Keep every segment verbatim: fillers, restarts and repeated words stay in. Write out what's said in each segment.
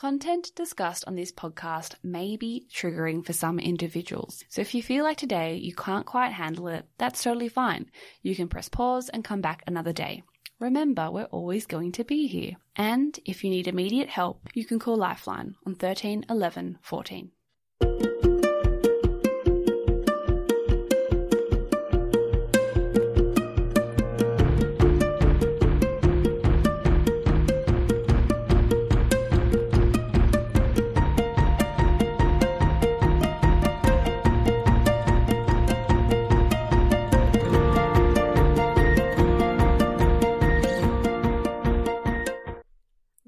Content discussed on this podcast may be triggering for some individuals. So if you feel like today you can't quite handle it, that's totally fine. You can press pause and come back another day. Remember, we're always going to be here. And if you need immediate help, you can call Lifeline on thirteen eleven fourteen.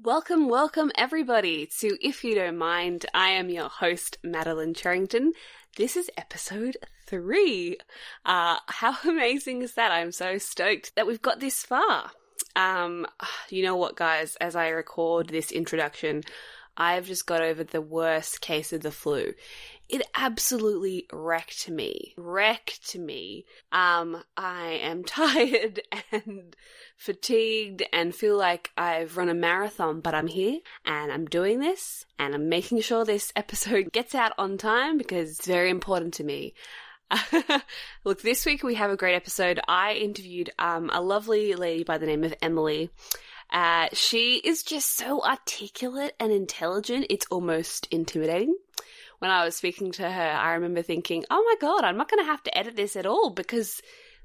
Welcome, welcome everybody to If You Don't Mind. I am your host, Madeline Charrington. This is episode three. Uh, how amazing is that? I'm so stoked that we've got this far. Um, you know what, guys? As I record this introduction, I've just got over the worst case of the flu. It absolutely wrecked me. Wrecked me. Um, I am tired and fatigued and feel like I've run a marathon, but I'm here and I'm doing this and I'm making sure this episode gets out on time because it's very important to me. Look, this week we have a great episode. I interviewed um, a lovely lady by the name of Emily. Uh, she is just so articulate and intelligent, it's almost intimidating. When I was speaking to her, I remember thinking, oh my God, I'm not going to have to edit this at all because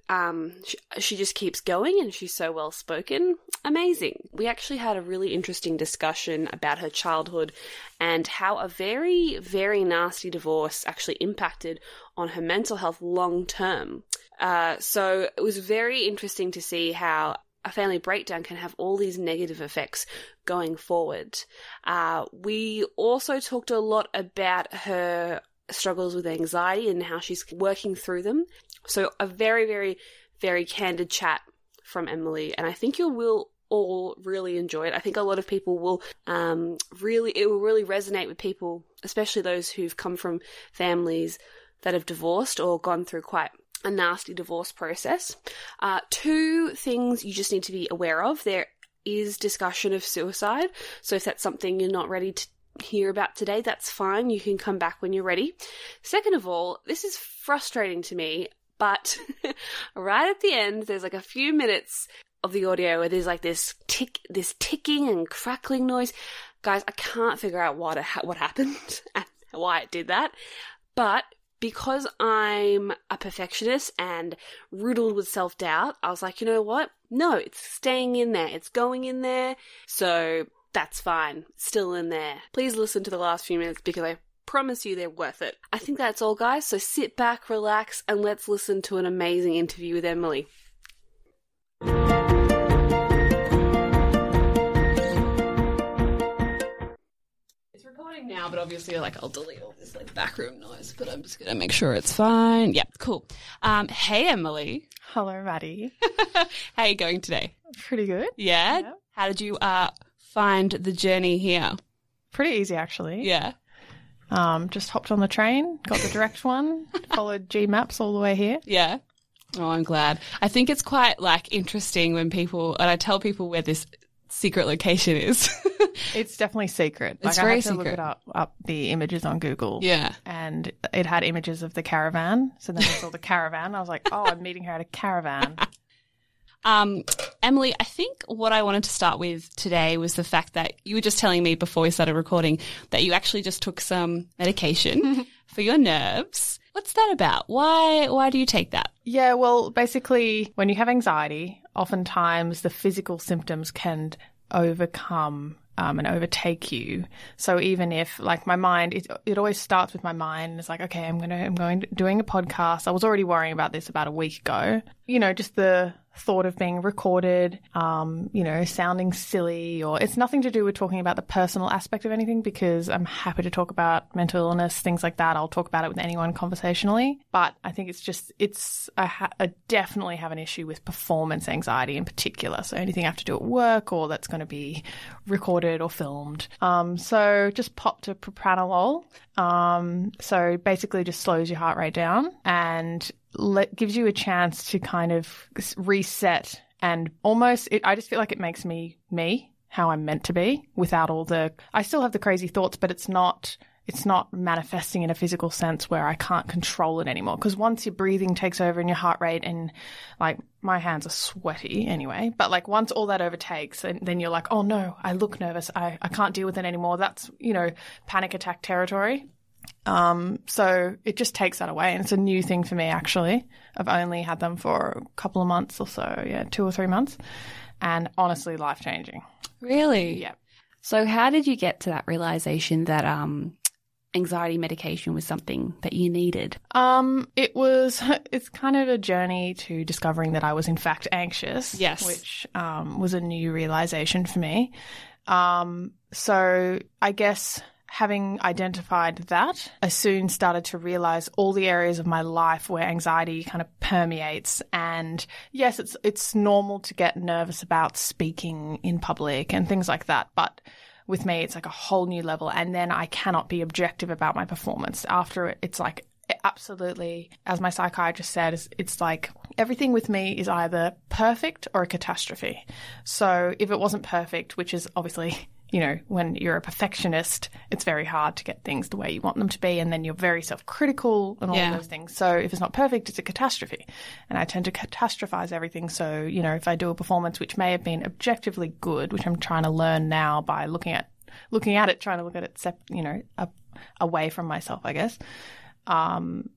um, she, she just keeps going and she's so well-spoken. Amazing. We actually had a really interesting discussion about her childhood and how a very, very nasty divorce actually impacted on her mental health long-term. Uh, so it was very interesting to see how a family breakdown can have all these negative effects going forward. Uh, we also talked a lot about her struggles with anxiety and how she's working through them. So a very, very, very candid chat from Emily, and I think you will all really enjoy it. I think a lot of people will um, really, it will really resonate with people, especially those who've come from families that have divorced or gone through quite a nasty divorce process. Uh, two things you just need to be aware of. There is discussion of suicide. So if that's something you're not ready to hear about today, that's fine. You can come back when you're ready. Second of all, this is frustrating to me, but right at the end, there's like a few minutes of the audio where there's like this tick, this ticking and crackling noise. Guys, I can't figure out what, what happened and why it did that. But because I'm a perfectionist and riddled with self-doubt, I was like, you know what? No, it's staying in there. It's going in there. So that's fine. Still in there. Please listen to the last few minutes because I promise you they're worth it. I think that's all, guys. So sit back, relax, and let's listen to an amazing interview with Emily. Now, but obviously, like, I'll delete all this like backroom noise, but I'm just gonna make sure it's fine. Yeah, cool. Um, hey, Emily. Hello, Maddie. How are you going today? Pretty good. Yeah? yeah. How did you uh find the journey here? Pretty easy, actually. Yeah. Um, just hopped on the train, got the direct one, followed G Maps all the way here. Yeah. Oh, I'm glad. I think it's quite like interesting when people, and I tell people where this secret location is. It's definitely secret. Like, it's very I had to secret. Look it up, up the images on Google. Yeah. And it had images of the caravan. So then I saw the caravan. I was like, oh, I'm meeting her at a caravan. um, Emily, I think what I wanted to start with today was the fact that you were just telling me before we started recording that you actually just took some medication for your nerves. What's that about? Why why do you take that? Yeah, well, basically when you have anxiety, oftentimes the physical symptoms can overcome Um, and overtake you. So even if, like, my mind, it it always starts with my mind. It's like, okay, I'm gonna, I'm going to, doing a podcast. I was already worrying about this about a week ago. You know, just the thought of being recorded, um, you know, sounding silly, or it's nothing to do with talking about the personal aspect of anything because I'm happy to talk about mental illness, things like that. I'll talk about it with anyone conversationally. But I think it's just, it's, I, ha- I definitely have an issue with performance anxiety in particular. So anything I have to do at work or that's going to be recorded or filmed. Um, so just popped a propranolol. Um, so basically just slows your heart rate down and le- gives you a chance to kind of reset and almost, it, I just feel like it makes me me. how I'm meant to be without all the – I still have the crazy thoughts, but it's not – it's not manifesting in a physical sense where I can't control it anymore. Because once your breathing takes over and your heart rate and, like, my hands are sweaty anyway. But, like, once all that overtakes, and then you're like, oh, no, I look nervous. I, I can't deal with it anymore. That's, you know, panic attack territory. Um, so it just takes that away. And it's a new thing for me, actually. I've only had them for a couple of months or so, yeah, two or three months. And honestly, life-changing. Really? Yeah. So how did you get to that realization that um, – anxiety medication was something that you needed? Um, it was, it's kind of a journey to discovering that I was in fact anxious. Yes. Which um, was a new realization for me. Um, so I guess having identified that, I soon started to realize all the areas of my life where anxiety kind of permeates. And yes, it's, it's normal to get nervous about speaking in public and things like that. But with me, it's like a whole new level, and then I cannot be objective about my performance. After it, it's like absolutely, as my psychiatrist said, it's, it's like everything with me is either perfect or a catastrophe. So if it wasn't perfect, which is obviously, you know, when you're a perfectionist, it's very hard to get things the way you want them to be, and then you're very self-critical and all yeah. of those things. So if it's not perfect, it's a catastrophe, and I tend to catastrophize everything. So, you know, if I do a performance which may have been objectively good, which I'm trying to learn now by looking at looking at it, trying to look at it, you know, up, away from myself, I guess. Um,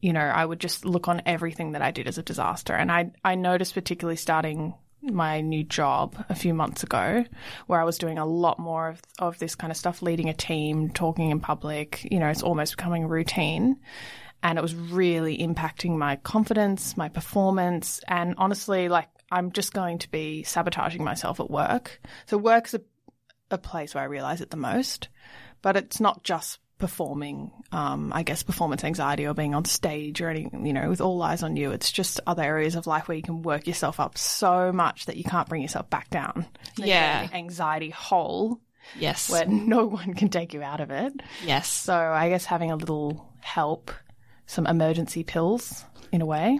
you know, I would just look on everything that I did as a disaster. And I, I noticed particularly starting my new job a few months ago, where I was doing a lot more of, of this kind of stuff, leading a team, talking in public, you know, it's almost becoming routine. And it was really impacting my confidence, my performance. And honestly, like, I'm just going to be sabotaging myself at work. So work's a, a place where I realize it the most, but it's not just performing, um, I guess, performance anxiety or being on stage or anything, you know, with all eyes on you. It's just other areas of life where you can work yourself up so much that you can't bring yourself back down. Yeah. The anxiety hole. Yes. Where no one can take you out of it. Yes. So I guess having a little help, some emergency pills in a way,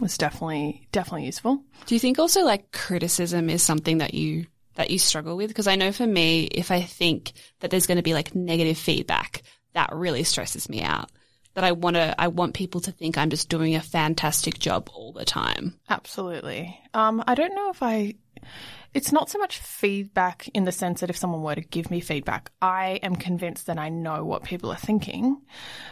was definitely, definitely useful. Do you think also like criticism is something that you that you struggle with? Because I know for me, if I think that there's going to be like negative feedback, that really stresses me out, that I want to, I want people to think I'm just doing a fantastic job all the time. Absolutely. Um, I don't know if I, it's not so much feedback in the sense that if someone were to give me feedback, I am convinced that I know what people are thinking.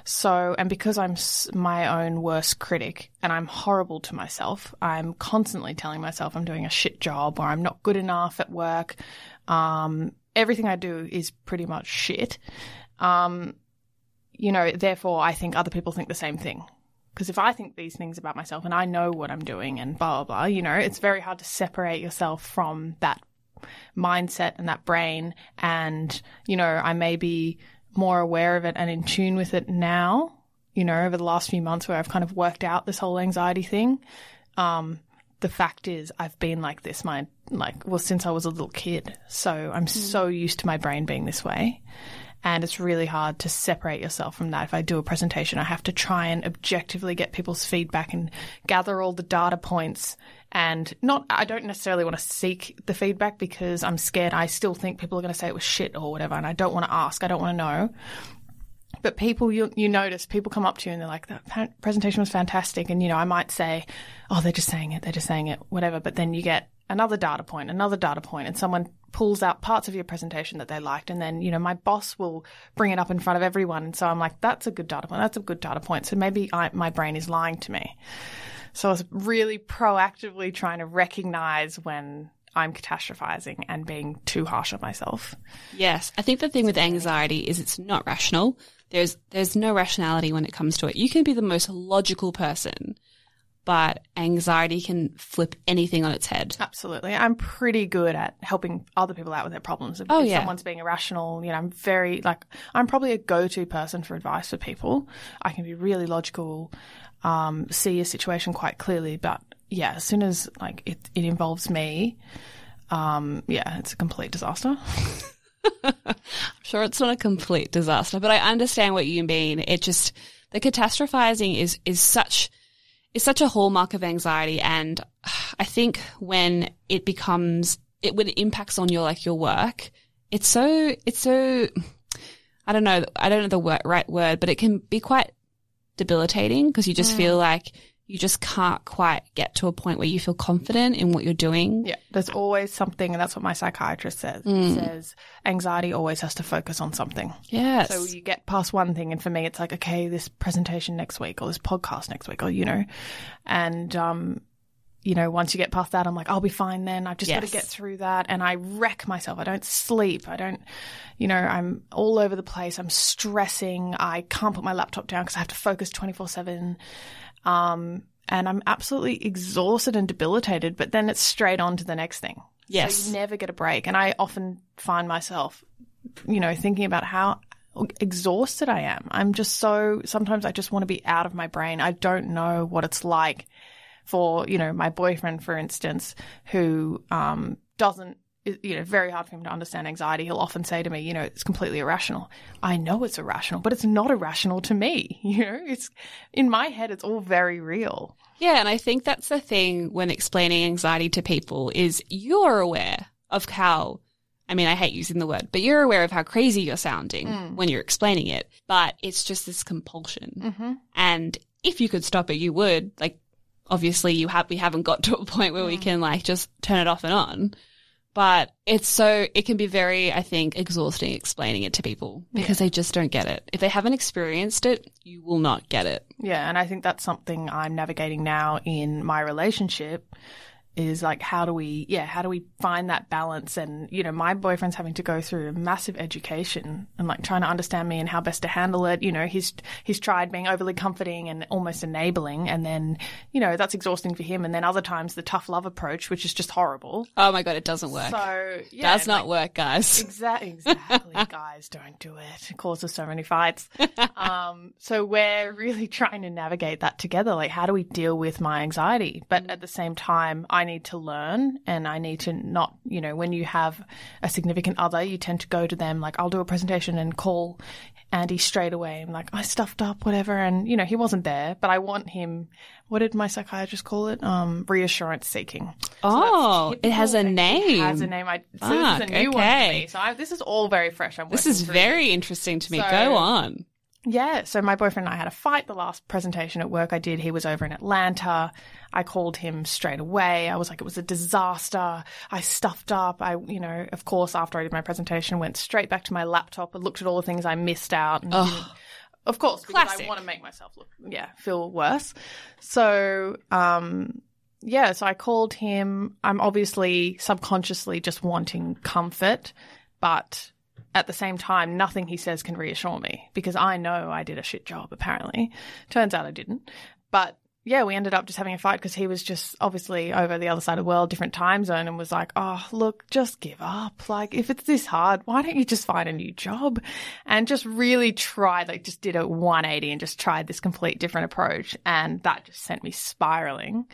So, and because I'm my own worst critic and I'm horrible to myself, I'm constantly telling myself I'm doing a shit job or I'm not good enough at work. Um, everything I do is pretty much shit. Um, you know, therefore I think other people think the same thing. Because if I think these things about myself and I know what I'm doing and blah, blah, blah, you know, it's very hard to separate yourself from that mindset and that brain. And, you know, I may be more aware of it and in tune with it now, you know, over the last few months where I've kind of worked out this whole anxiety thing. Um, the fact is I've been like this my like well, since I was a little kid. So I'm mm. so used to my brain being this way. And it's really hard to separate yourself from that. If I do a presentation, I have to try and objectively get people's feedback and gather all the data points. And not, I don't necessarily want to seek the feedback because I'm scared. I still think people are going to say it was shit or whatever. And I don't want to ask. I don't want to know. But people, you, you notice, people come up to you and they're like, that presentation was fantastic. And, you know, I might say, oh, they're just saying it. They're just saying it, whatever. But then you get another data point, another data point, and someone pulls out parts of your presentation that they liked. And then, you know, my boss will bring it up in front of everyone. And so I'm like, that's a good data point. That's a good data point. So maybe I, my brain is lying to me. So I was really proactively trying to recognize when I'm catastrophizing and being too harsh on myself. Yes. I think the thing with anxiety is it's not rational. There's, there's no rationality when it comes to it. You can be the most logical person, but anxiety can flip anything on its head. Absolutely. I'm pretty good at helping other people out with their problems. If, oh, if yeah. someone's being irrational, you know, I'm very, like, I'm probably a go-to person for advice for people. I can be really logical, um, see a situation quite clearly. But, yeah, as soon as, like, it, it involves me, um, yeah, it's a complete disaster. I'm sure it's not a complete disaster, but I understand what you mean. It just, the catastrophizing is, is such... It's such a hallmark of anxiety, and I think when it becomes it when it impacts on your like your work, it's so it's so I don't know I don't know the word, right word, but it can be quite debilitating because you just mm. feel like you just can't quite get to a point where you feel confident in what you're doing. Yeah, there's always something, and that's what my psychiatrist says. Mm. Says anxiety always has to focus on something. Yes. So you get past one thing, and for me, it's like, okay, this presentation next week, or this podcast next week, or you know, and um, you know, once you get past that, I'm like, I'll be fine then. I've just yes. got to get through that, and I wreck myself. I don't sleep. I don't, you know, I'm all over the place. I'm stressing. I can't put my laptop down because I have to focus twenty-four seven. Um, and I'm absolutely exhausted and debilitated, but then it's straight on to the next thing. Yes. So you never get a break. And I often find myself, you know, thinking about how exhausted I am. I'm just so, sometimes I just want to be out of my brain. I don't know what it's like for, you know, my boyfriend, for instance, who, um, doesn't, you know, very hard for him to understand anxiety. He'll often say to me, you know, it's completely irrational. I know it's irrational, but it's not irrational to me. You know, it's in my head, it's all very real. Yeah. And I think that's the thing when explaining anxiety to people is you're aware of how, I mean, I hate using the word, but you're aware of how crazy you're sounding mm. when you're explaining it, but it's just this compulsion. Mm-hmm. And if you could stop it, you would. Like, obviously you have, we haven't got to a point where mm. we can like just turn it off and on. But it's so – it can be very, I think, exhausting explaining it to people because yeah. they just don't get it. If they haven't experienced it, you will not get it. Yeah, and I think that's something I'm navigating now in my relationship is like how do we – yeah, how do we find that balance? And, you know, my boyfriend's having to go through a massive education and like trying to understand me and how best to handle it. You know, he's he's tried being overly comforting and almost enabling, and then, you know, that's exhausting for him. And then other times the tough love approach, which is just horrible. Oh my God, it doesn't work. So yeah, does not like, work, guys. Exa- exactly, guys, don't do it. It causes so many fights. um, so we're really trying to navigate that together. Like, how do we deal with my anxiety? But mm. at the same time, I need to learn, and I need to not, you know, when you have a significant other, you tend to go to them, like, I'll do a presentation and call Andy straight away. I'm like, I stuffed up, whatever. And, you know, he wasn't there, but I want him, what did my psychiatrist call it? Um, reassurance seeking. Oh, so it has a name. It has a name. I, so Fuck, this is a new okay. one for me. So I, this is all very fresh. I'm This is very it. interesting to me. So, go on. Yeah. So my boyfriend and I had a fight the last presentation at work I did. He was over in Atlanta. I called him straight away. I was like, it was a disaster. I stuffed up. I, you know, of course, after I did my presentation, went straight back to my laptop and looked at all the things I missed out. And oh, of course, because classic. I want to make myself look, yeah, feel worse. So, um, yeah, so I called him. I'm obviously subconsciously just wanting comfort, but at the same time, nothing he says can reassure me because I know I did a shit job, apparently. Turns out I didn't. But, yeah, we ended up just having a fight because he was just obviously over the other side of the world, different time zone, and was like, oh, look, just give up. Like, if it's this hard, why don't you just find a new job? And just really tried, like just did a one eighty and just tried this complete different approach, and that just sent me spiraling.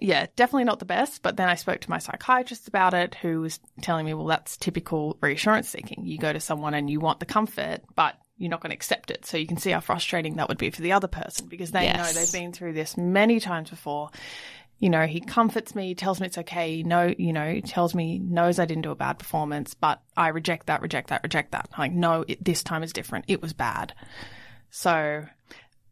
Yeah, definitely not the best. But then I spoke to my psychiatrist about it, who was telling me, well, that's typical reassurance seeking. You go to someone and you want the comfort, but you're not going to accept it. So you can see how frustrating that would be for the other person because they yes. know they've been through this many times before. You know, he comforts me, tells me it's okay, no, you know, tells me, knows I didn't do a bad performance, but I reject that, reject that, reject that. Like, no, it, this time is different. It was bad. So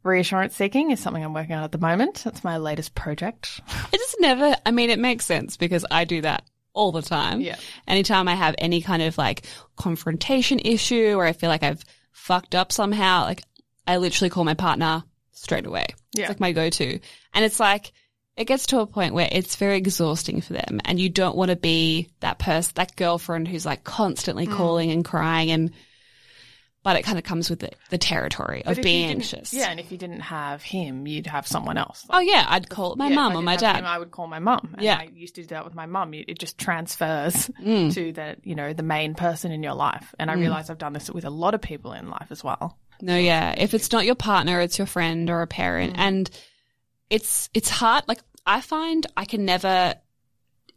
reassurance seeking is something I'm working on at the moment. That's my latest project. It just never, I mean, it makes sense because I do that all the time. Yeah. Anytime I have any kind of like confrontation issue or I feel like I've fucked up somehow, like I literally call my partner straight away. Yeah. It's like my go-to. And it's like it gets to a point where it's very exhausting for them and you don't want to be that person, that girlfriend who's like constantly mm. calling and crying and But it kind of comes with the, the territory of being anxious. Yeah, and if you didn't have him, you'd have someone else. Like, oh, yeah, I'd call my yeah, mum or my dad. Him, I would call my mum. And yeah. I used to do that with my mum. It just transfers mm. to the, you know, the main person in your life. And I mm. realise I've done this with a lot of people in life as well. No, yeah. If it's not your partner, it's your friend or a parent. Mm. And it's it's hard. Like, I find I can never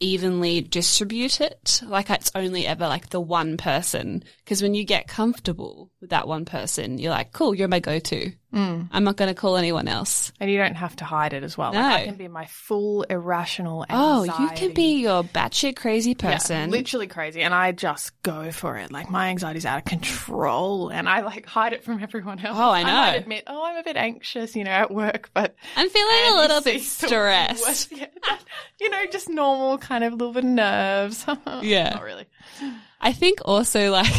evenly distribute it, like it's only ever like the one person, because when you get comfortable with that one person, you're like, cool, you're my go-to. Mm. I'm not going to call anyone else. And you don't have to hide it as well. No. Like, I can be my full irrational anxiety. Oh, you can be your batshit crazy person. Yeah, literally crazy. And I just go for it. Like, my anxiety's out of control and I like hide it from everyone else. Oh, I know. I might admit, oh, I'm a bit anxious, you know, at work, but I'm feeling a little bit stressed. Yeah, that, you know, just normal kind of little bit of nerves. Yeah. Not really. I think also like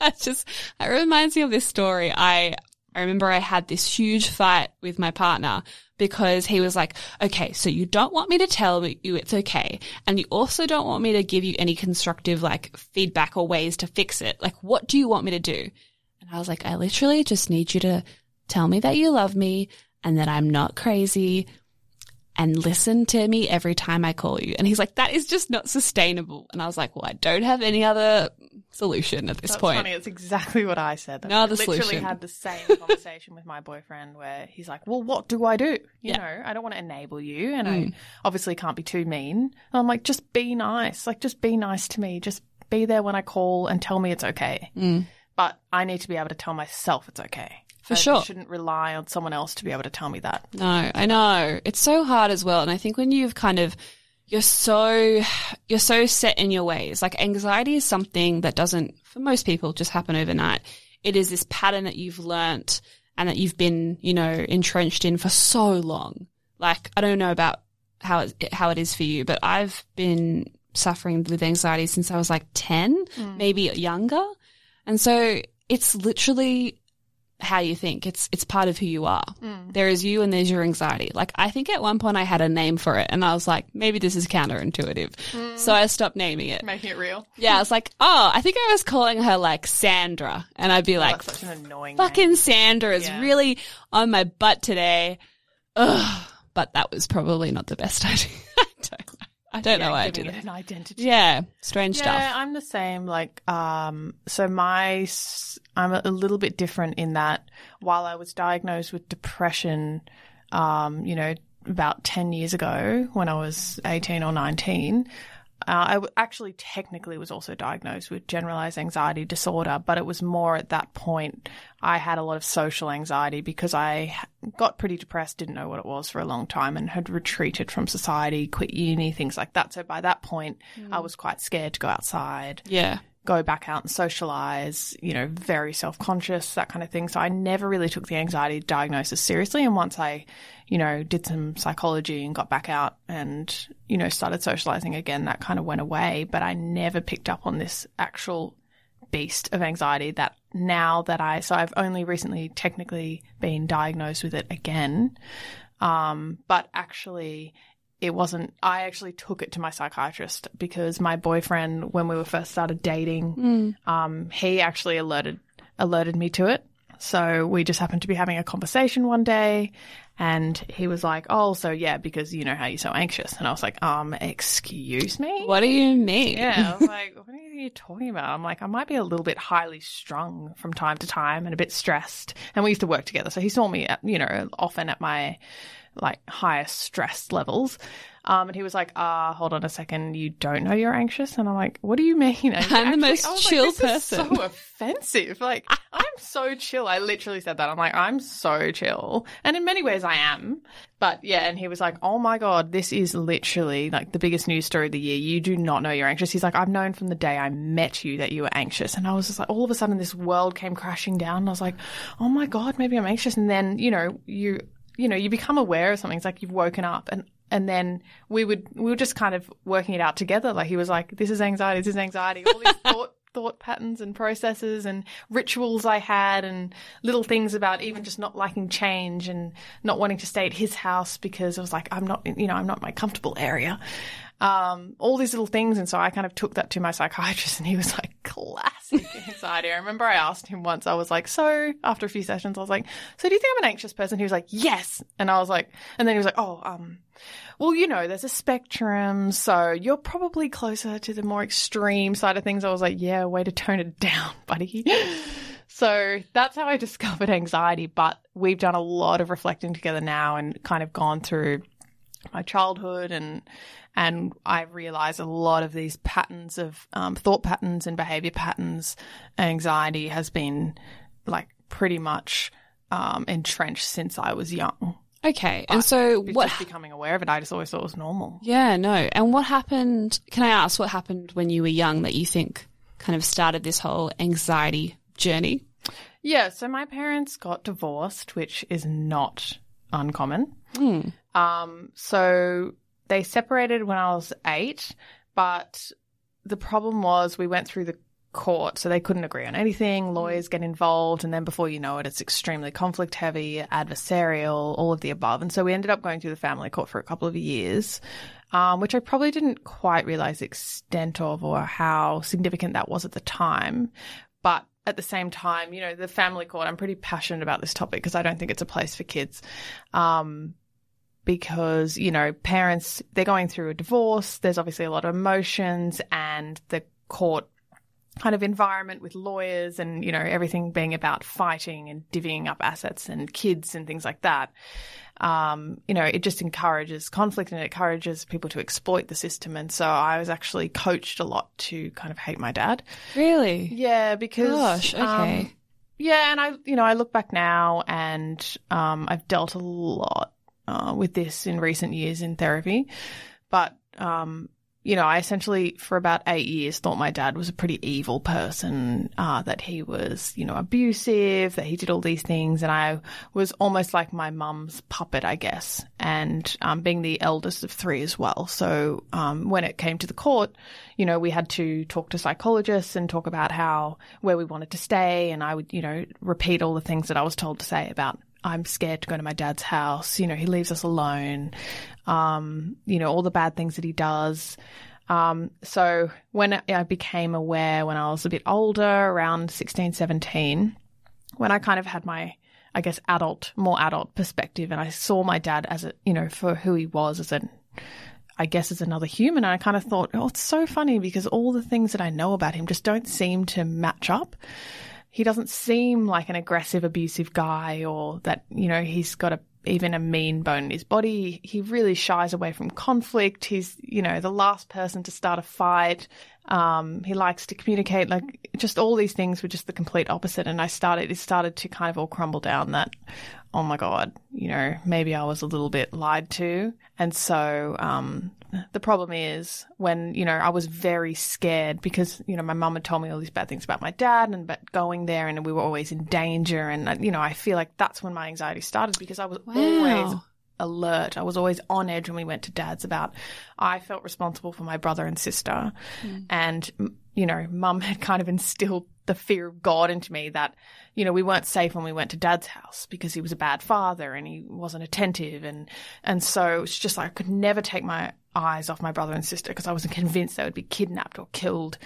I just it reminds me of this story. I I remember I had this huge fight with my partner because he was like, okay, so you don't want me to tell you it's okay. And you also don't want me to give you any constructive like feedback or ways to fix it. Like, what do you want me to do? And I was like, I literally just need you to tell me that you love me and that I'm not crazy and listen to me every time I call you. And he's like, that is just not sustainable. And I was like, well, I don't have any other solution at this That's point. That's funny. It's exactly what I said. No other solution. I literally had the same conversation with my boyfriend where he's like, well, what do I do? You yeah. know, I don't want to enable you and mm. I obviously can't be too mean. And I'm like, just be nice. Like, just be nice to me. Just be there when I call and tell me it's okay. Mm. But I need to be able to tell myself it's okay. For I sure. I shouldn't rely on someone else to be able to tell me that. No, I know. It's so hard as well. And I think when you've kind of, you're so, you're so set in your ways. Like, anxiety is something that doesn't, for most people, just happen overnight. It is this pattern that you've learnt and that you've been, you know, entrenched in for so long. Like, I don't know about how it, how it is for you, but I've been suffering with anxiety since I was like ten, mm. maybe younger. And so it's literally how you think. It's it's part of who you are. Mm. There is you and there's your anxiety. Like, I think at one point I had a name for it and I was like, maybe this is counterintuitive. Mm. So I stopped naming it. Making it real. Yeah, I was like, oh, I think I was calling her like Sandra. And I'd be oh, like, that's such an annoying fucking name. Sandra is yeah. really on my butt today. Ugh. But that was probably not the best idea. I don't know. I don't yeah, know why I did it. An identity. Yeah, strange yeah, stuff. Yeah, I'm the same. Like, um, so my, I'm a little bit different in that while I was diagnosed with depression, um, you know, about ten years ago when I was eighteen or nineteen, uh, I actually technically was also diagnosed with generalized anxiety disorder, but it was more at that point I had a lot of social anxiety because I got pretty depressed, didn't know what it was for a long time and had retreated from society, quit uni, things like that. So by that point, mm. I was quite scared to go outside, yeah, go back out and socialize, you know, very self-conscious, that kind of thing. So I never really took the anxiety diagnosis seriously. And once I, you know, did some psychology and got back out and, you know, started socializing again, that kind of went away. But I never picked up on this actual beast of anxiety that now that I, so I've only recently technically been diagnosed with it again. Um, but actually it wasn't, I actually took it to my psychiatrist because my boyfriend, when we were first started dating, mm. um, he actually alerted, alerted me to it. So we just happened to be having a conversation one day and he was like, oh, so yeah, because you know how you're so anxious. And I was like, um, excuse me? What do you mean? Yeah, I was like, what are you talking about? I'm like, I might be a little bit highly strung from time to time and a bit stressed. And we used to work together. So he saw me, at, you know, often at my like highest stress levels. Um, and he was like, ah, uh, hold on a second. You don't know you're anxious. And I'm like, what do you mean? I'm actually, the most chill like, person. Is so offensive. Like, I'm so chill. I literally said that. I'm like, I'm so chill. And in many ways I am. But yeah. And he was like, oh my God, this is literally like the biggest news story of the year. You do not know you're anxious. He's like, I've known from the day I met you that you were anxious. And I was just like, all of a sudden this world came crashing down. And I was like, oh my God, maybe I'm anxious. And then, you know, you, you know, you become aware of something. It's like you've woken up and, And then we would we were just kind of working it out together. Like he was like, this is anxiety, this is anxiety, all these thought thought patterns and processes and rituals I had and little things about even just not liking change and not wanting to stay at his house because I was like, I'm not, you know, I'm not my comfortable area. Um, all these little things. And so I kind of took that to my psychiatrist and he was like, classic anxiety. I remember I asked him once, I was like, so after a few sessions, I was like, so do you think I'm an anxious person? He was like, yes. And I was like, and then he was like, oh, um, well, you know, there's a spectrum. So you're probably closer to the more extreme side of things. I was like, yeah, way to tone it down, buddy. So that's how I discovered anxiety. But we've done a lot of reflecting together now and kind of gone through my childhood and and I realize a lot of these patterns of um, thought patterns and behavior patterns, anxiety has been like pretty much um, entrenched since I was young. Okay. But and so what? Just becoming aware of it, I just always thought it was normal. Yeah, no. And what happened, can I ask what happened when you were young that you think kind of started this whole anxiety journey? Yeah, so my parents got divorced, which is not uncommon. Mm. Um, so they separated when I was eight, but the problem was we went through the court, so they couldn't agree on anything. Lawyers get involved, and then before you know it, it's extremely conflict heavy, adversarial, all of the above. And so we ended up going through the family court for a couple of years, um, which I probably didn't quite realize the extent of or how significant that was at the time. But at the same time, you know, the family court, I'm pretty passionate about this topic because I don't think it's a place for kids. Um, because, you know, parents, they're going through a divorce, there's obviously a lot of emotions, and the court kind of environment with lawyers and, you know, everything being about fighting and divvying up assets and kids and things like that, um, you know, it just encourages conflict and it encourages people to exploit the system. And so I was actually coached a lot to kind of hate my dad. Really? Yeah, because... Gosh, okay. Um, yeah, and I, you know, I look back now and um, I've dealt a lot uh, with this in recent years in therapy, but... Um, You know, I essentially for about eight years thought my dad was a pretty evil person, uh, that he was, you know, abusive, that he did all these things. And I was almost like my mum's puppet, I guess, and um, being the eldest of three as well. So um, when it came to the court, you know, we had to talk to psychologists and talk about how where we wanted to stay. And I would, you know, repeat all the things that I was told to say about I'm scared to go to my dad's house. You know, he leaves us alone. Um, you know, all the bad things that he does. Um, so when I became aware when I was a bit older, around sixteen, seventeen, when I kind of had my, I guess, adult, more adult perspective, and I saw my dad as a, you know, for who he was as an, I guess, as another human. And I kind of thought, oh, it's so funny because all the things that I know about him just don't seem to match up. He doesn't seem like an aggressive, abusive guy, or that, you know, he's got a even a mean bone in his body. He really shies away from conflict. He's, you know, the last person to start a fight. Um, he likes to communicate. Like, just all these things were just the complete opposite. And I started, it started to kind of all crumble down that, oh my God, you know, maybe I was a little bit lied to. And so, um, the problem is when, you know, I was very scared because, you know, my mum had told me all these bad things about my dad and about going there, and we were always in danger. And, you know, I feel like that's when my anxiety started because I was wow. always alert. I was always on edge when we went to dad's about, I felt responsible for my brother and sister. Mm. And, you know, mum had kind of instilled the fear of God into me that, you know, we weren't safe when we went to dad's house because he was a bad father and he wasn't attentive. And, and so it's just like I could never take my eyes off my brother and sister because I wasn't convinced they would be kidnapped or killed.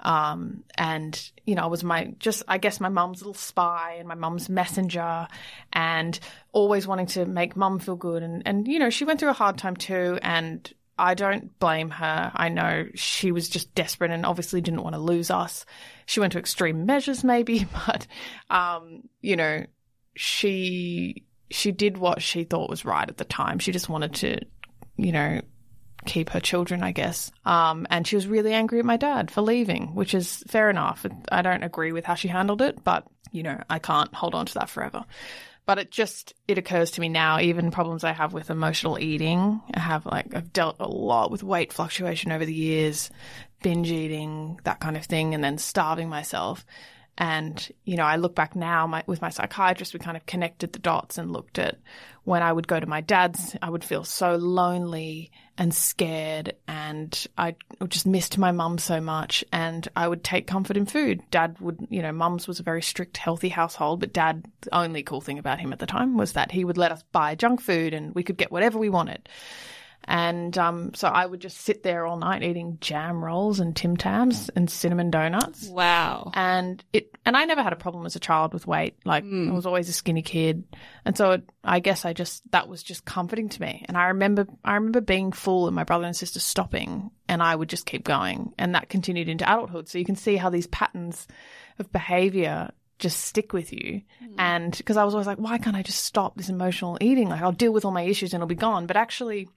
Um, and, you know, I was my, just, I guess my mum's little spy and my mum's messenger and always wanting to make mum feel good. And, and, you know, she went through a hard time too. And I don't blame her. I know she was just desperate and obviously didn't want to lose us. She went to extreme measures maybe, but, um, you know, she, she did what she thought was right at the time. She just wanted to, you know, keep her children, I guess. Um, and she was really angry at my dad for leaving, which is fair enough. I don't agree with how she handled it, but, you know, I can't hold on to that forever. But it just, it occurs to me now, even problems I have with emotional eating, I have like, I've dealt a lot with weight fluctuation over the years, binge eating, that kind of thing, and then starving myself. And, you know, I look back now my, with my psychiatrist, we kind of connected the dots and looked at when I would go to my dad's, I would feel so lonely and scared, and I just missed my mum so much, and I would take comfort in food. Dad would, you know, mum's was a very strict, healthy household, but dad, the only cool thing about him at the time was that he would let us buy junk food and we could get whatever we wanted. And um, so I would just sit there all night eating jam rolls and Tim Tams and cinnamon donuts. Wow. And it, and I never had a problem as a child with weight. Like mm. I was always a skinny kid. And so it, I guess I just, that was just comforting to me. And I remember, I remember being full and my brother and sister stopping, and I would just keep going. And that continued into adulthood. So you can see how these patterns of behavior just stick with you. Mm. And because I was always like, why can't I just stop this emotional eating? Like I'll deal with all my issues and it'll be gone. But actually,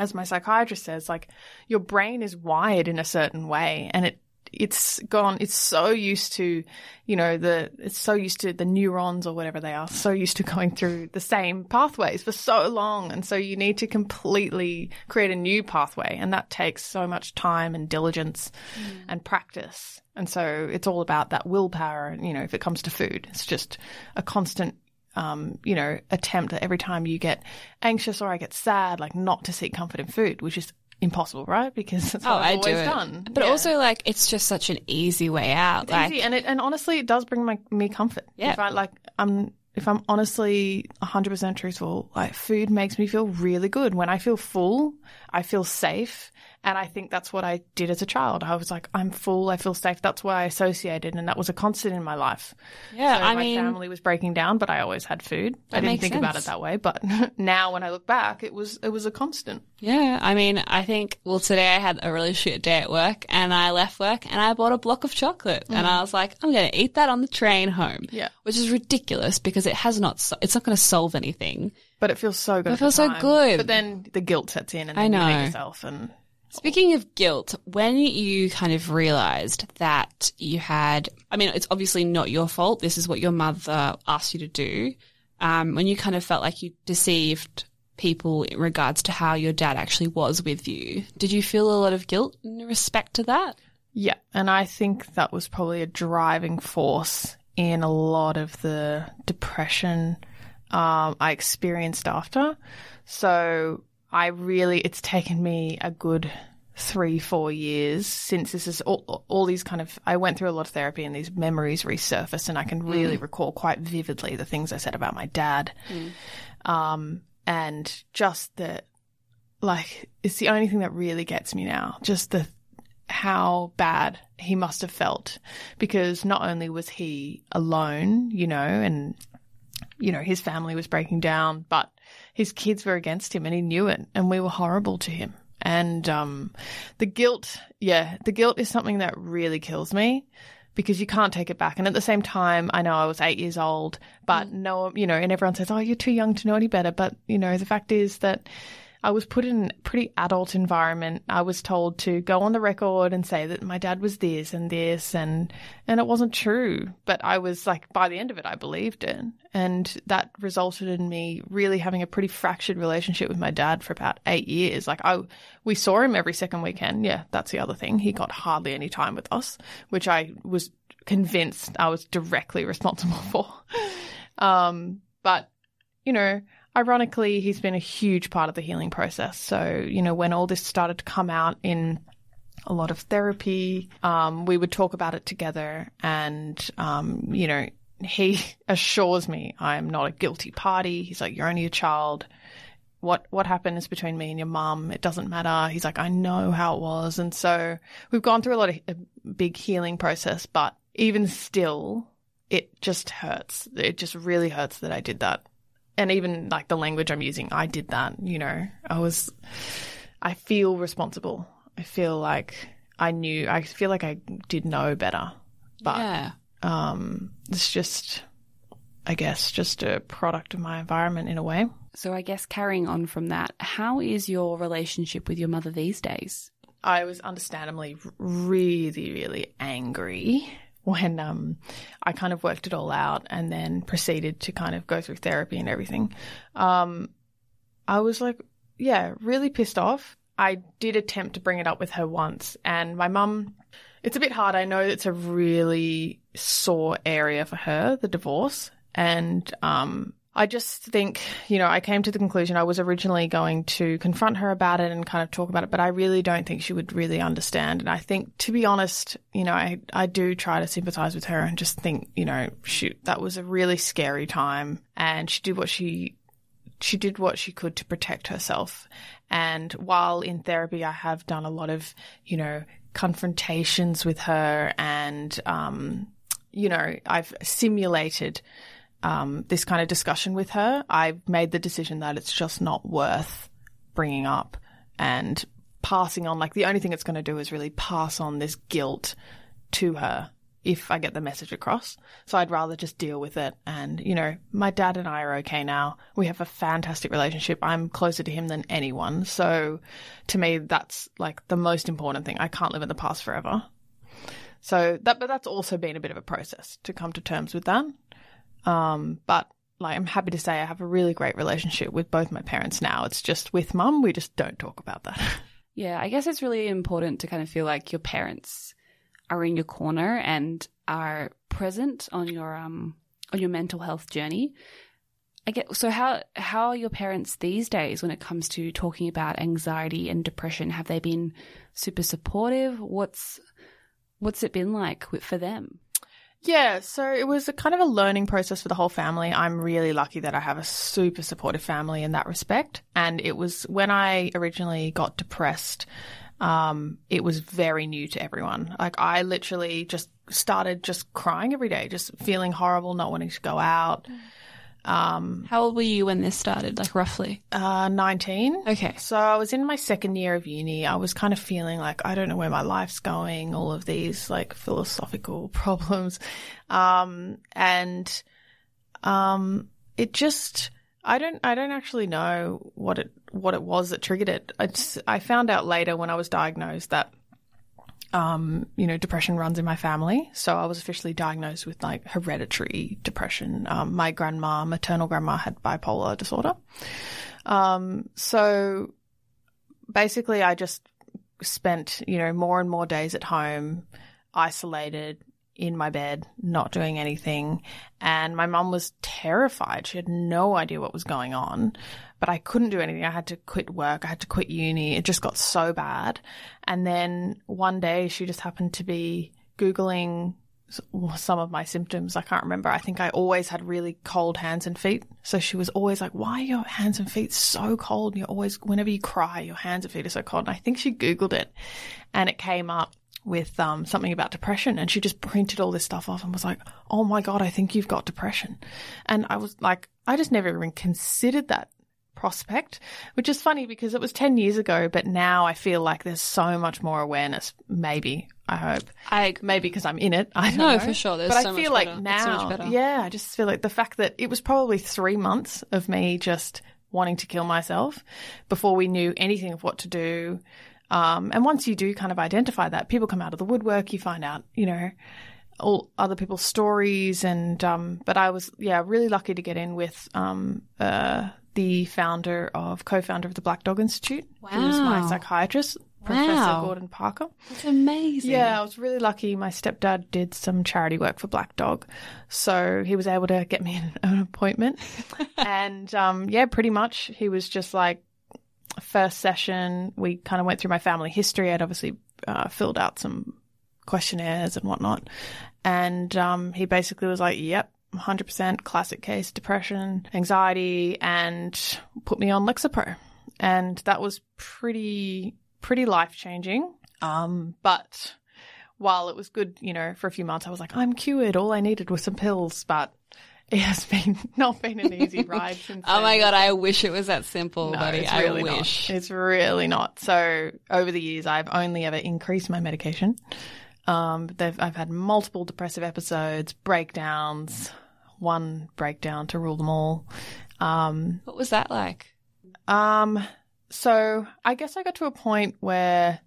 as my psychiatrist says, like your brain is wired in a certain way, and it it's gone, it's so used to, you know, the, it's so used to the neurons or whatever they are, so used to going through the same pathways for so long. And so you need to completely create a new pathway. And that takes so much time and diligence mm. and practice. And so it's all about that willpower. You know, if it comes to food, it's just a constant Um, you know, attempt at every time you get anxious or I get sad, like not to seek comfort in food, which is impossible, right? Because that's what oh, I've I always do it. done. But yeah. also, like, it's just such an easy way out. It's like, easy, and it, and honestly, it does bring my me comfort. Yeah. If I like, I'm if I'm honestly one hundred percent truthful, like, food makes me feel really good. When I feel full, I feel safe. And I think that's what I did as a child. I was like, I'm full, I feel safe. That's why I associated, and that was a constant in my life. Yeah, so I my mean, family was breaking down, but I always had food. I didn't think sense. about it that way, but now when I look back, it was it was a constant. Yeah, I mean, I think well today I had a really shit day at work, and I left work and I bought a block of chocolate, mm. and I was like, I'm going to eat that on the train home. Yeah, which is ridiculous because it has not so- it's not going to solve anything. But it feels so good. It feels so good. But then the guilt sets in, and then you hate yourself and. Speaking of guilt, when you kind of realised that you had, I mean, it's obviously not your fault. This is what your mother asked you to do. Um, when you kind of felt like you deceived people in regards to how your dad actually was with you, did you feel a lot of guilt in respect to that? Yeah, and I think that was probably a driving force in a lot of the depression um, I experienced after. So I really, it's taken me a good three, four years since this is all, all these kind of, I went through a lot of therapy and these memories resurfaced, and I can really mm. recall quite vividly the things I said about my dad. Mm. Um, and just the, like, it's the only thing that really gets me now, just the, how bad he must have felt, because not only was he alone, you know, and, you know, his family was breaking down, but his kids were against him, and he knew it, and we were horrible to him. And um, the guilt, yeah, the guilt is something that really kills me, because you can't take it back. And at the same time, I know I was eight years old, but mm. no, you know, and everyone says, oh, you're too young to know any better. But, you know, the fact is that I was put in a pretty adult environment. I was told to go on the record and say that my dad was this and this, and and it wasn't true. But I was like, by the end of it, I believed it. And that resulted in me really having a pretty fractured relationship with my dad for about eight years. Like, I, we saw him every second weekend. Yeah, that's the other thing. He got hardly any time with us, which I was convinced I was directly responsible for. um, but, you know, ironically, he's been a huge part of the healing process. So, you know, when all this started to come out in a lot of therapy, um, we would talk about it together. And, um, you know, he assures me I'm not a guilty party. He's like, you're only a child. What what happened is between me and your mum. It doesn't matter. He's like, I know how it was. And so we've gone through a lot of a big healing process, but even still, it just hurts. It just really hurts that I did that. And even like the language I'm using, I did that, you know, I was, I feel responsible. I feel like I knew, I feel like I did know better, but yeah. um, it's just, I guess, just a product of my environment in a way. So I guess carrying on from that, how is your relationship with your mother these days? I was understandably really, really angry when um, I kind of worked it all out and then proceeded to kind of go through therapy and everything. Um, I was like, yeah, really pissed off. I did attempt to bring it up with her once, and my mum, it's a bit hard. I know it's a really sore area for her, the divorce. And um, I just think, you know, I came to the conclusion I was originally going to confront her about it and kind of talk about it, but I really don't think she would really understand. And I think, to be honest, you know, I, I do try to sympathise with her and just think, you know, shoot, that was a really scary time, and she did what she she did what she could to protect herself. And while in therapy I have done a lot of, you know, confrontations with her, and, um, you know, I've simulated Um, this kind of discussion with her, I've made the decision that it's just not worth bringing up and passing on. Like, the only thing it's going to do is really pass on this guilt to her if I get the message across. So I'd rather just deal with it. And, you know, my dad and I are okay now. We have a fantastic relationship. I'm closer to him than anyone. So to me, that's like the most important thing. I can't live in the past forever. So that, but that's also been a bit of a process to come to terms with that. Um, but like, I'm happy to say I have a really great relationship with both my parents now. It's just with mum, we just don't talk about that. Yeah, I guess it's really important to kind of feel like your parents are in your corner and are present on your um on your mental health journey. I get, so how how are your parents these days when it comes to talking about anxiety and depression? Have they been super supportive? What's what's it been like for them? Yeah, so it was a kind of a learning process for the whole family. I'm really lucky that I have a super supportive family in that respect. And it was when I originally got depressed, um, it was very new to everyone. Like I literally just started just crying every day, just feeling horrible, not wanting to go out. Um, How old were you when this started, like roughly? Uh, nineteen. Okay. So I was in my second year of uni. I was kind of feeling like I don't know where my life's going, all of these like philosophical problems. Um, and um, it just I don't I don't actually know what it what it was that triggered it. I just, I found out later when I was diagnosed that Um, you know, depression runs in my family. So I was officially diagnosed with like hereditary depression. Um, my grandma, maternal grandma, had bipolar disorder. Um, so basically I just spent, you know, more and more days at home, isolated in my bed, not doing anything. And my mum was terrified. She had no idea what was going on, but I couldn't do anything. I had to quit work. I had to quit uni. It just got so bad. And then one day she just happened to be Googling some of my symptoms. I can't remember. I think I always had really cold hands and feet. So she was always like, why are your hands and feet so cold? You're always, whenever you cry, your hands and feet are so cold. And I think she Googled it and it came up with um, something about depression, and she just printed all this stuff off and was like, oh my God, I think you've got depression. And I was like, I just never even considered that prospect, which is funny because it was ten years ago, but now I feel like there's so much more awareness. Maybe, I hope. I Maybe because I'm in it. I don't no, know. No, for sure. There's but so I feel much like better. Now, so much yeah, I just feel like the fact that it was probably three months of me just wanting to kill myself before we knew anything of what to do. Um, and once you do kind of identify that, people come out of the woodwork, you find out, you know, all other people's stories. And, um, but I was, yeah, really lucky to get in with, um, uh, the founder of, co-founder of the Black Dog Institute. Wow. Who was my psychiatrist, Professor wow. Gordon Parker. That's amazing. Yeah, I was really lucky. My stepdad did some charity work for Black Dog. So he was able to get me an, an appointment. and, um, yeah, pretty much he was just like, first session, we kind of went through my family history. I'd obviously uh, filled out some questionnaires and whatnot. And um, he basically was like, yep, one hundred percent classic case, depression, anxiety, and put me on Lexapro. And that was pretty, pretty life-changing. Um, but while it was good, you know, for a few months, I was like, I'm cured. All I needed was some pills. But it has been not been an easy ride since. oh, my God. I wish it was that simple, no, buddy. It's really I wish. Not. It's really not. So over the years, I've only ever increased my medication. Um, I've had multiple depressive episodes, breakdowns, one breakdown to rule them all. Um, what was that like? Um, so I guess I got to a point where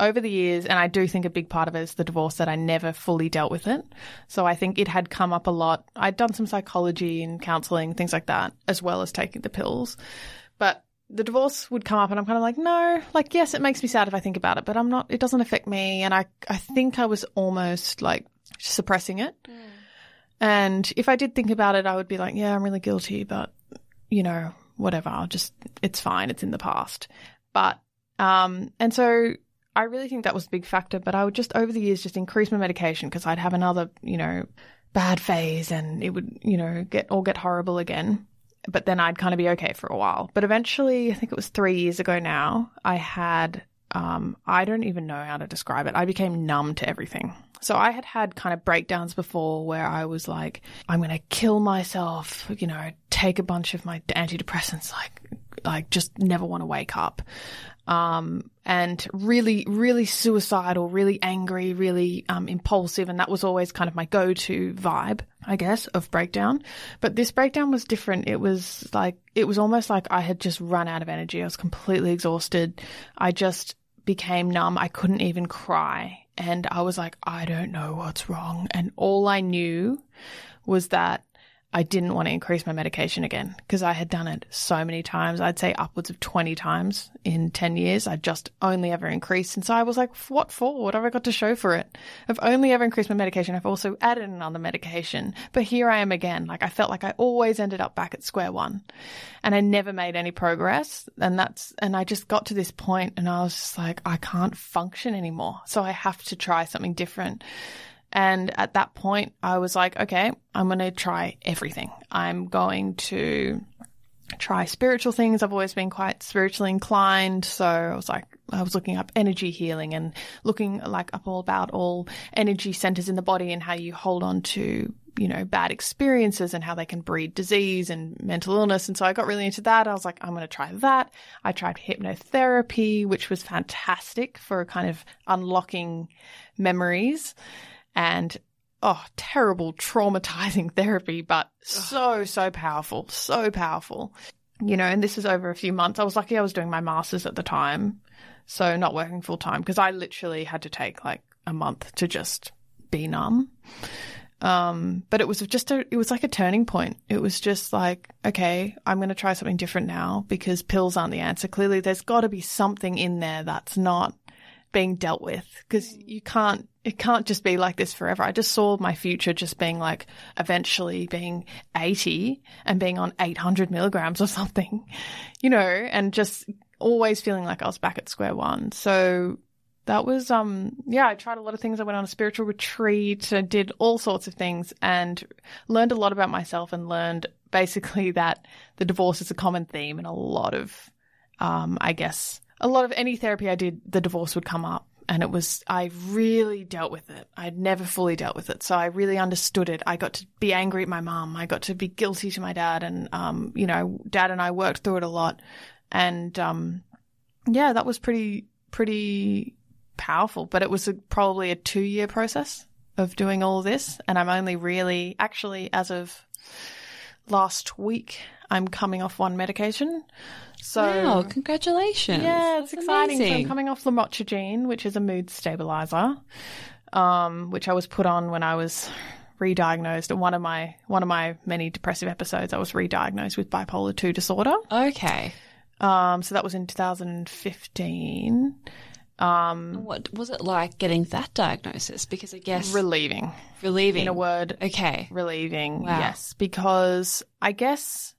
over the years, and I do think a big part of it is the divorce, that I never fully dealt with it. So I think it had come up a lot. I'd done some psychology and counselling, things like that, as well as taking the pills. But the divorce would come up and I'm kind of like, no, like, yes, it makes me sad if I think about it, but I'm not, it doesn't affect me. And I, I think I was almost like suppressing it. Mm. And if I did think about it, I would be like, yeah, I'm really guilty, but, you know, whatever, I'll just, it's fine, it's in the past. But, um, and so, I really think that was a big factor, but I would just over the years just increase my medication because I'd have another, you know, bad phase and it would, you know, get all get horrible again. But then I'd kind of be okay for a while. But eventually, I think it was three years ago now, I had, um, I don't even know how to describe it. I became numb to everything. So I had had kind of breakdowns before where I was like, I'm going to kill myself, you know, take a bunch of my antidepressants, like, like just never want to wake up. Um, and really, really suicidal, really angry, really um, impulsive. And that was always kind of my go-to vibe, I guess, of breakdown. But this breakdown was different. It was like, it was almost like I had just run out of energy. I was completely exhausted. I just became numb. I couldn't even cry. and I was like, I don't know what's wrong. And all I knew was that I didn't want to increase my medication again because I had done it so many times. I'd say upwards of twenty times in ten years. I'd just only ever increased. And so I was like, what for? What have I got to show for it? I've only ever increased my medication. I've also added another medication. But here I am again. Like, I felt like I always ended up back at square one and I never made any progress. And that's, and I just got to this point and I was just like, I can't function anymore. So I have to try something different. And at that point, I was like, okay, I'm going to try everything. I'm going to try spiritual things. I've always been quite spiritually inclined. So I was like, I was looking up energy healing and looking like up all about all energy centers in the body and how you hold on to, you know, bad experiences and how they can breed disease and mental illness. And so I got really into that. I was like, I'm going to try that. I tried hypnotherapy, which was fantastic for kind of unlocking memories. And, oh, terrible, traumatizing therapy, but so, so powerful, so powerful. You know, and this was over a few months. I was lucky I was doing my master's at the time, so not working full time, because I literally had to take like a month to just be numb. Um, but it was just a, it was like a turning point. It was just like, okay, I'm going to try something different now because pills aren't the answer. Clearly, there's got to be something in there that's not being dealt with, because you can't, it can't just be like this forever. I just saw my future just being like eventually being eighty and being on eight hundred milligrams or something, you know, and just always feeling like I was back at square one. So that was, um, yeah, I tried a lot of things. I went on a spiritual retreat. I did all sorts of things and learned a lot about myself and learned basically that the divorce is a common theme in a lot of, um, I guess, a lot of any therapy I did, the divorce would come up. And it was, I really dealt with it. I'd never fully dealt with it. So I really understood it. I got to be angry at my mum. I got to be guilty to my dad. And, um, you know, Dad and I worked through it a lot. And, um, yeah, that was pretty, pretty powerful. But it was a, probably a two year process of doing all of this. And I'm only really, actually, as of last week, I'm coming off one medication. So, wow, congratulations. Yeah, it's That's exciting. Amazing. So I'm coming off Lamotrigine, which is a mood stabilizer, um, which I was put on when I was re-diagnosed. One of my one of my many depressive episodes, I was re-diagnosed with bipolar two disorder. Okay. Um, so that was in two thousand fifteen. Um, what was it like getting that diagnosis? Because I guess relieving, relieving in a word. Okay, relieving. Wow. Yes, because I guess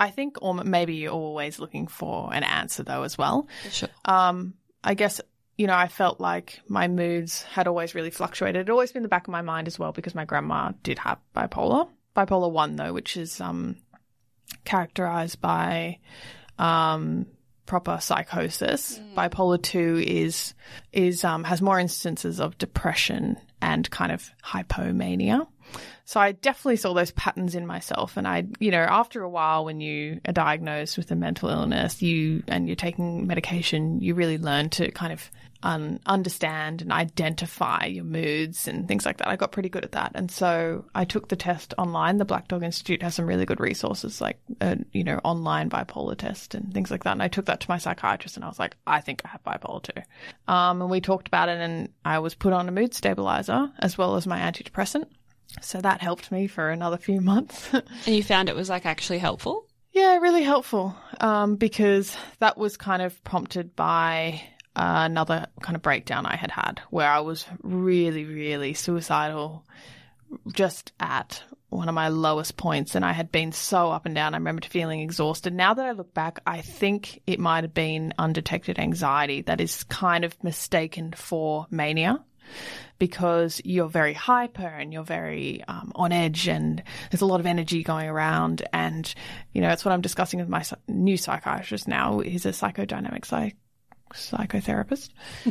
I think, or maybe you're always looking for an answer though as well. Sure. Um, I guess, you know, I felt like my moods had always really fluctuated. It'd always been in the back of my mind as well because my grandma did have bipolar, bipolar one though, which is um characterized by um. proper psychosis. Mm. Bipolar two is is um has more instances of depression and kind of hypomania. So I definitely saw those patterns in myself, and I, you know, after a while when you are diagnosed with a mental illness, you and you're taking medication, you really learn to kind of um, understand and identify your moods and things like that. I got pretty good at that, and so I took the test online. The Black Dog Institute has some really good resources, like a, you know, online bipolar test and things like that. And I took that to my psychiatrist, and I was like, I think I have bipolar too. Um, and we talked about it, and I was put on a mood stabilizer as well as my antidepressant. So that helped me for another few months. And you found it was like actually helpful? Yeah, really helpful, um, because that was kind of prompted by uh, another kind of breakdown I had had where I was really, really suicidal, just at one of my lowest points. And I had been so up and down. I remember feeling exhausted. Now that I look back, I think it might have been undetected anxiety that is kind of mistaken for mania, because you're very hyper and you're very um, on edge and there's a lot of energy going around. And, you know, it's what I'm discussing with my new psychiatrist now. He's a psychodynamic psych- psychotherapist.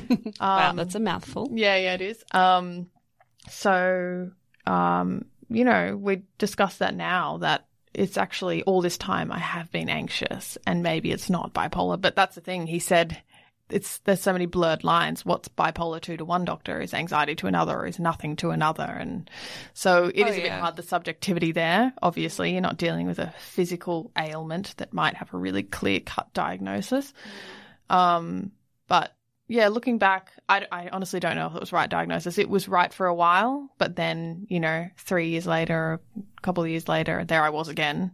Um, wow, that's a mouthful. Yeah, yeah, it is. Um, so, um, you know, we discuss that now, that it's actually all this time I have been anxious and maybe it's not bipolar. But that's the thing. He said, It's there's so many blurred lines. What's bipolar two to one doctor is anxiety to another, or is nothing to another. And so it oh, is a yeah. bit hard, the subjectivity there. Obviously, you're not dealing with a physical ailment that might have a really clear-cut diagnosis. Mm. Um, but yeah, looking back, I, I honestly don't know if it was the right diagnosis. It was right for a while, but then, you know, three years later, a couple of years later, there I was again.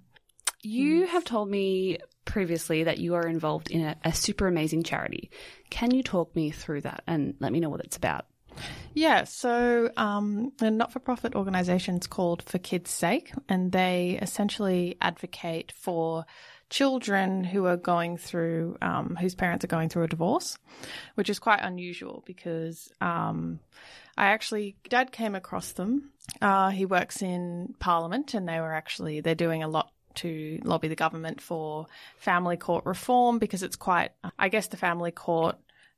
You have told me previously that you are involved in a, a super amazing charity. Can you talk me through that and let me know what it's about? Yeah, so um, a not-for-profit organisation is called For Kids' Sake, and they essentially advocate for children who are going through, um, whose parents are going through a divorce, which is quite unusual because um, I actually, Dad came across them. Uh, he works in Parliament, and they were actually, they're doing a lot to lobby the government for family court reform because it's quite, I guess the family court,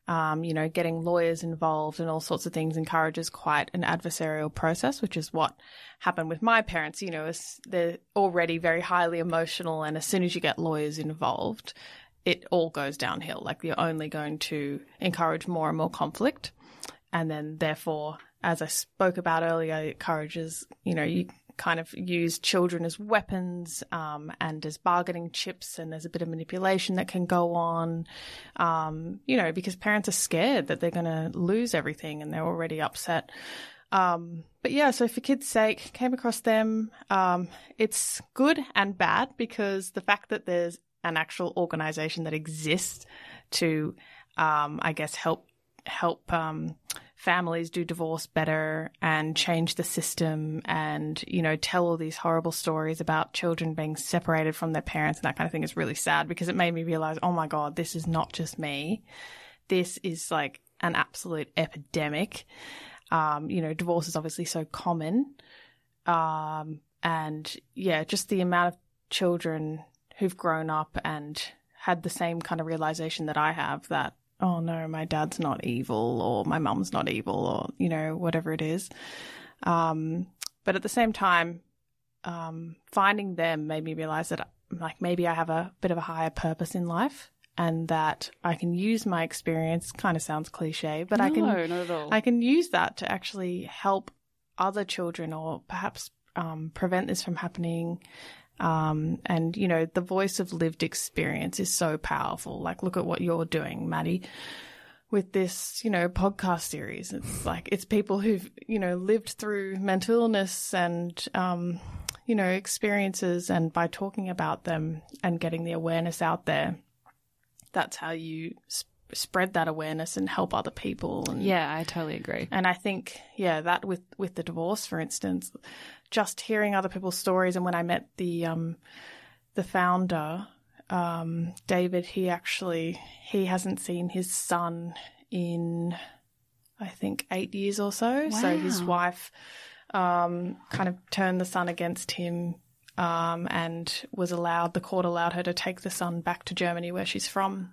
Um, you know, getting lawyers involved and all sorts of things encourages quite an adversarial process, which is what happened with my parents. You know, they're already very highly emotional, and as soon as you get lawyers involved, it all goes downhill. Like, you're only going to encourage more and more conflict. And then, therefore, as I spoke about earlier, it encourages, you know, you kind of use children as weapons um, and as bargaining chips, and there's a bit of manipulation that can go on, um, you know, because parents are scared that they're going to lose everything and they're already upset. Um, but yeah, so For Kids' Sake, came across them. Um, it's good and bad because the fact that there's an actual organisation that exists to, um, I guess, help help um, families do divorce better and change the system and, you know, tell all these horrible stories about children being separated from their parents and that kind of thing is really sad, because it made me realize, oh my God, this is not just me. This is like an absolute epidemic. Um, you know, divorce is obviously so common. Um, and yeah, just the amount of children who've grown up and had the same kind of realization that I have, that, oh no, my dad's not evil, or my mum's not evil, or, you know, whatever it is. Um, but at the same time, um, finding them made me realize that, like, maybe I have a bit of a higher purpose in life, and that I can use my experience. Kind of sounds cliche, but no, I can, not at all. I can use that to actually help other children, or perhaps um, prevent this from happening. Um, and, you know, the voice of lived experience is so powerful. Like, look at what you're doing, Maddie, with this, you know, podcast series. It's like, it's people who've, you know, lived through mental illness and, um, you know, experiences. And by talking about them and getting the awareness out there, that's how you sp- spread that awareness and help other people. And, yeah, I totally agree. And I think, yeah, that with, with the divorce, for instance, just hearing other people's stories. And when I met the um, the founder, um, David, he actually, he hasn't seen his son in, I think, eight years or so. Wow. So his wife um, kind of turned the son against him um, and was allowed, the court allowed her to take the son back to Germany where she's from.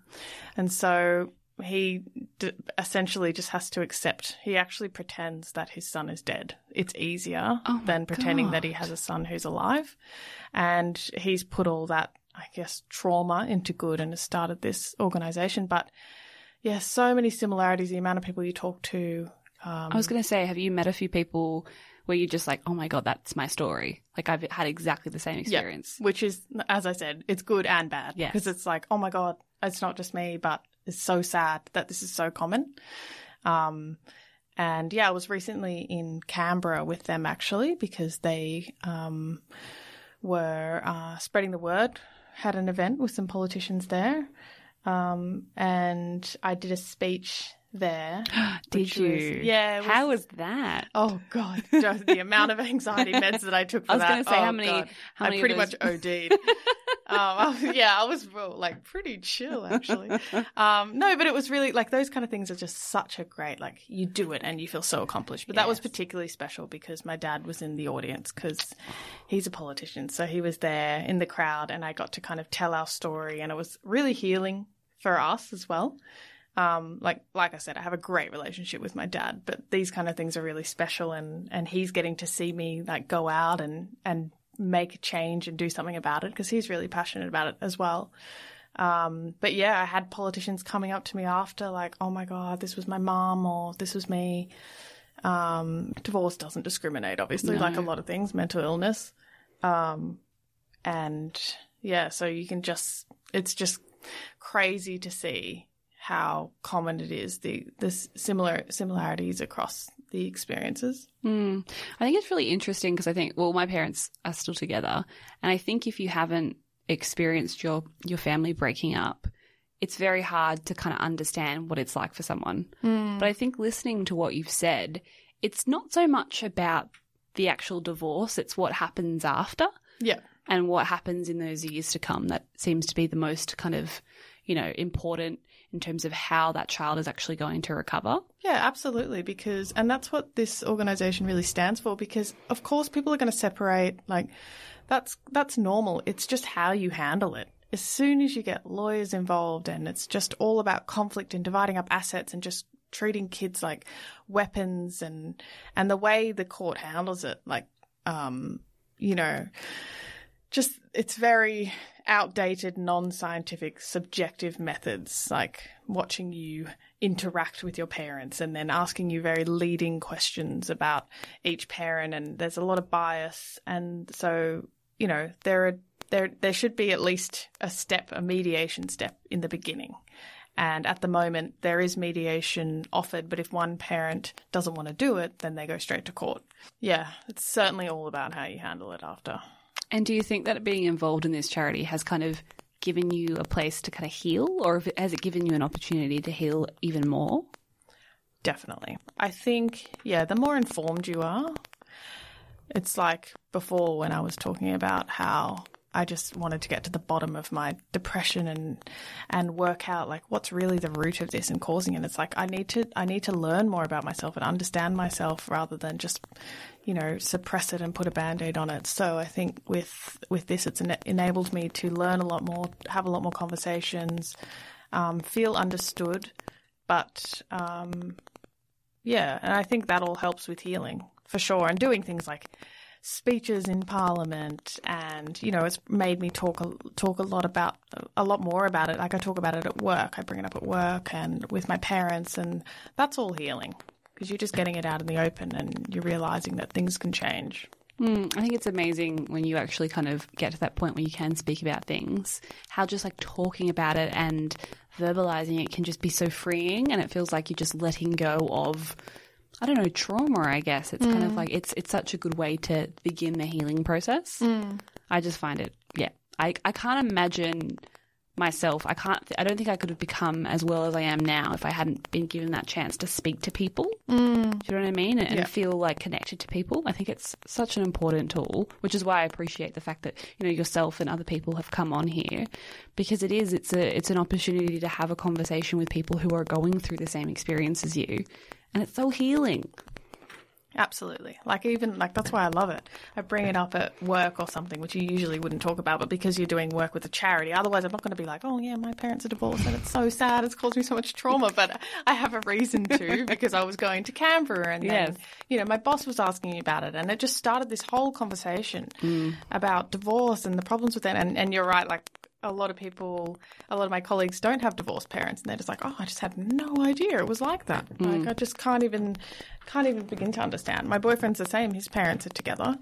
And so he d- essentially just has to accept. He actually pretends that his son is dead. It's easier oh than pretending God. that he has a son who's alive. And he's put all that, I guess, trauma into good and has started this organisation. But, yeah, so many similarities, the amount of people you talk to. Um, I was going to say, have you met a few people where you're just like, oh, my God, that's my story? Like, I've had exactly the same experience. Yeah, which is, as I said, it's good and bad. Yeah. Because it's like, oh, my God, it's not just me, but it's so sad that this is so common. Um, and, yeah, I was recently in Canberra with them, actually, because they um, were uh, spreading the word, had an event with some politicians there. Um, and I did a speech there. Did you? Was, yeah. Was, how was that? Oh, God. The amount of anxiety meds that I took for that. I was going to say, oh, how many? God, how many I pretty those... much OD'd. Um, I was, yeah, I was well, like pretty chill actually. Um, no, but it was really like those kind of things are just such a great, like you do it and you feel so accomplished. But yes. That was particularly special because my dad was in the audience because he's a politician. So he was there in the crowd and I got to kind of tell our story, and it was really healing for us as well. Um, like like I said, I have a great relationship with my dad, but these kind of things are really special, and, and he's getting to see me like go out and, and make a change and do something about it because he's really passionate about it as well. Um, but, yeah, I had politicians coming up to me after like, oh, my God, this was my mum, or this was me. Um, divorce doesn't discriminate, obviously, no. Like a lot of things, mental illness. Um, and, yeah, so you can just – it's just crazy to see how common it is, the the similar similarities across the experiences. Mm. I think it's really interesting because I think, well, my parents are still together, and I think if you haven't experienced your your family breaking up, it's very hard to kind of understand what it's like for someone. Mm. But I think listening to what you've said, it's not so much about the actual divorce, it's what happens after. Yeah. And what happens in those years to come that seems to be the most kind of, you know, important in terms of how that child is actually going to recover. Yeah, absolutely. Because, and that's what this organisation really stands for, because of course people are going to separate, like that's, that's normal. It's just how you handle it. As soon as you get lawyers involved and it's just all about conflict and dividing up assets and just treating kids like weapons, and, and the way the court handles it, like, um, you know, just it's very outdated, non-scientific, subjective methods, like watching you interact with your parents and then asking you very leading questions about each parent, and there's a lot of bias. And so, you know, there are there there should be at least a step, a mediation step in the beginning. And at the moment, there is mediation offered, but if one parent doesn't want to do it, then they go straight to court. Yeah, it's certainly all about how you handle it after. And do you think that being involved in this charity has kind of given you a place to kind of heal, or has it given you an opportunity to heal even more? Definitely. I think, yeah, the more informed you are, it's like before when I was talking about how I just wanted to get to the bottom of my depression and and work out like what's really the root of this and causing it. It's like I need to I need to learn more about myself and understand myself rather than just, you know, suppress it and put a Band-Aid on it. So I think with with this, it's en- enabled me to learn a lot more, have a lot more conversations, um, feel understood. But um, yeah, and I think that all helps with healing for sure, and doing things like speeches in Parliament, and you know, it's made me talk a, talk a lot about a lot more about it. Like I talk about it at work, I bring it up at work and with my parents, and that's all healing because you're just getting it out in the open and you're realizing that things can change. Mm, I think it's amazing when you actually kind of get to that point where you can speak about things. How just like talking about it and verbalizing it can just be so freeing, and it feels like you're just letting go of, I don't know, trauma, I guess. It's mm. kind of like it's it's such a good way to begin the healing process. Mm. I just find it, yeah. I, I can't imagine myself. I can't. I don't think I could have become as well as I am now if I hadn't been given that chance to speak to people. Mm. Do you know what I mean? And yeah. feel like connected to people. I think it's such an important tool, which is why I appreciate the fact that, you know, yourself and other people have come on here, because it is it's a it's an opportunity to have a conversation with people who are going through the same experience as you. And it's so healing. Absolutely. Like even like that's why I love it. I bring it up at work or something, which you usually wouldn't talk about, but because you're doing work with a charity, otherwise I'm not going to be like, oh yeah, my parents are divorced and it's so sad. It's caused me so much trauma, but I have a reason to because I was going to Canberra and yes. then, you know, my boss was asking me about it, and it just started this whole conversation mm. about divorce and the problems with it. And, and you're right, like a lot of people, a lot of my colleagues don't have divorced parents, and they're just like, oh, I just had no idea it was like that. Mm. Like I just can't even, can't even begin to understand. My boyfriend's the same. His parents are together,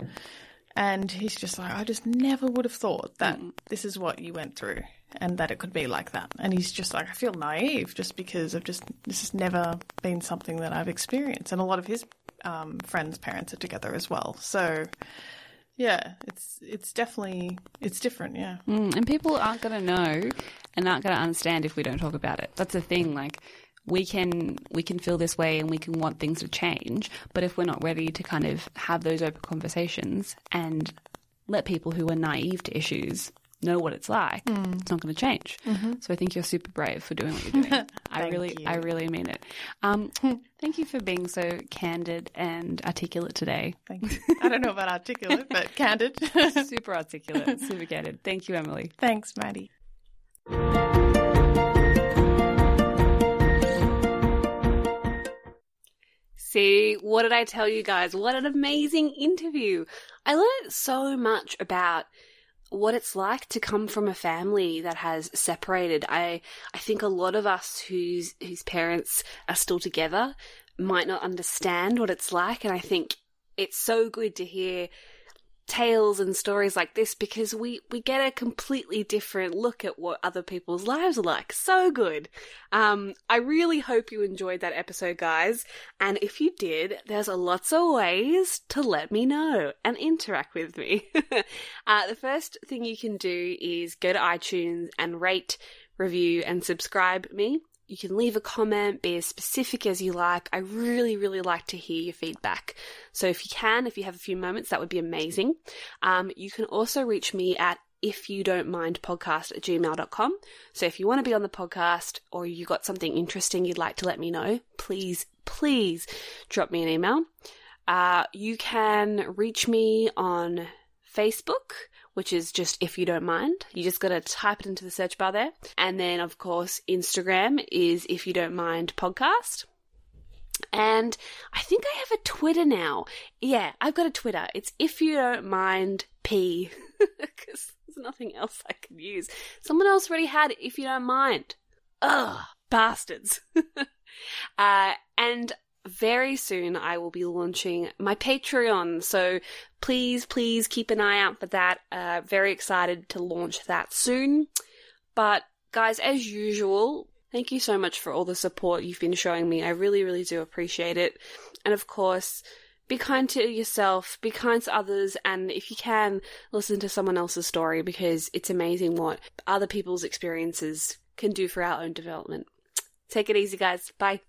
and he's just like, I just never would have thought that mm. this is what you went through and that it could be like that. And he's just like, I feel naive just because I've just, this has never been something that I've experienced. And a lot of his um, friends' parents are together as well. So yeah, it's it's definitely it's different, yeah. Mm, and people aren't going to know and aren't going to understand if we don't talk about it. That's the thing. Like we can we can feel this way and we can want things to change, but if we're not ready to kind of have those open conversations and let people who are naive to issues know what it's like, mm. it's not going to change. Mm-hmm. So I think you're super brave for doing what you're doing. I really, you. I really mean it. Um, thank you for being so candid and articulate today. Thank you. I don't know about articulate, but candid. Super articulate, super candid. Thank you, Emily. Thanks, Maddie. See, what did I tell you guys? What an amazing interview. I learned so much about what it's like to come from a family that has separated. I I think a lot of us whose whose parents are still together might not understand what it's like, and I think it's so good to hear tales and stories like this because we, we get a completely different look at what other people's lives are like. So good. Um, I really hope you enjoyed that episode, guys. And if you did, there's a lots of ways to let me know and interact with me. uh, the first thing you can do is go to iTunes and rate, review, and subscribe me. You can leave a comment, be as specific as you like. I really, really like to hear your feedback. So if you can, if you have a few moments, that would be amazing. Um, you can also reach me at if you don't mind podcast at gmail dot com. So if you want to be on the podcast or you got something interesting you'd like to let me know, please, please drop me an email. Uh, you can reach me on Facebook, which is just If You Don't Mind. You just got to type it into the search bar there. And then, of course, Instagram is If You Don't Mind Podcast. And I think I have a Twitter now. Yeah, I've got a Twitter. It's If You Don't Mind P, because there's nothing else I could use. Someone else already had If You Don't Mind. Ugh, bastards. uh, and... Very soon I will be launching my Patreon, so please, please keep an eye out for that. Uh, very excited to launch that soon. But guys, as usual, thank you so much for all the support you've been showing me. I really, really do appreciate it. And of course, be kind to yourself, be kind to others, and if you can, listen to someone else's story because it's amazing what other people's experiences can do for our own development. Take it easy, guys. Bye.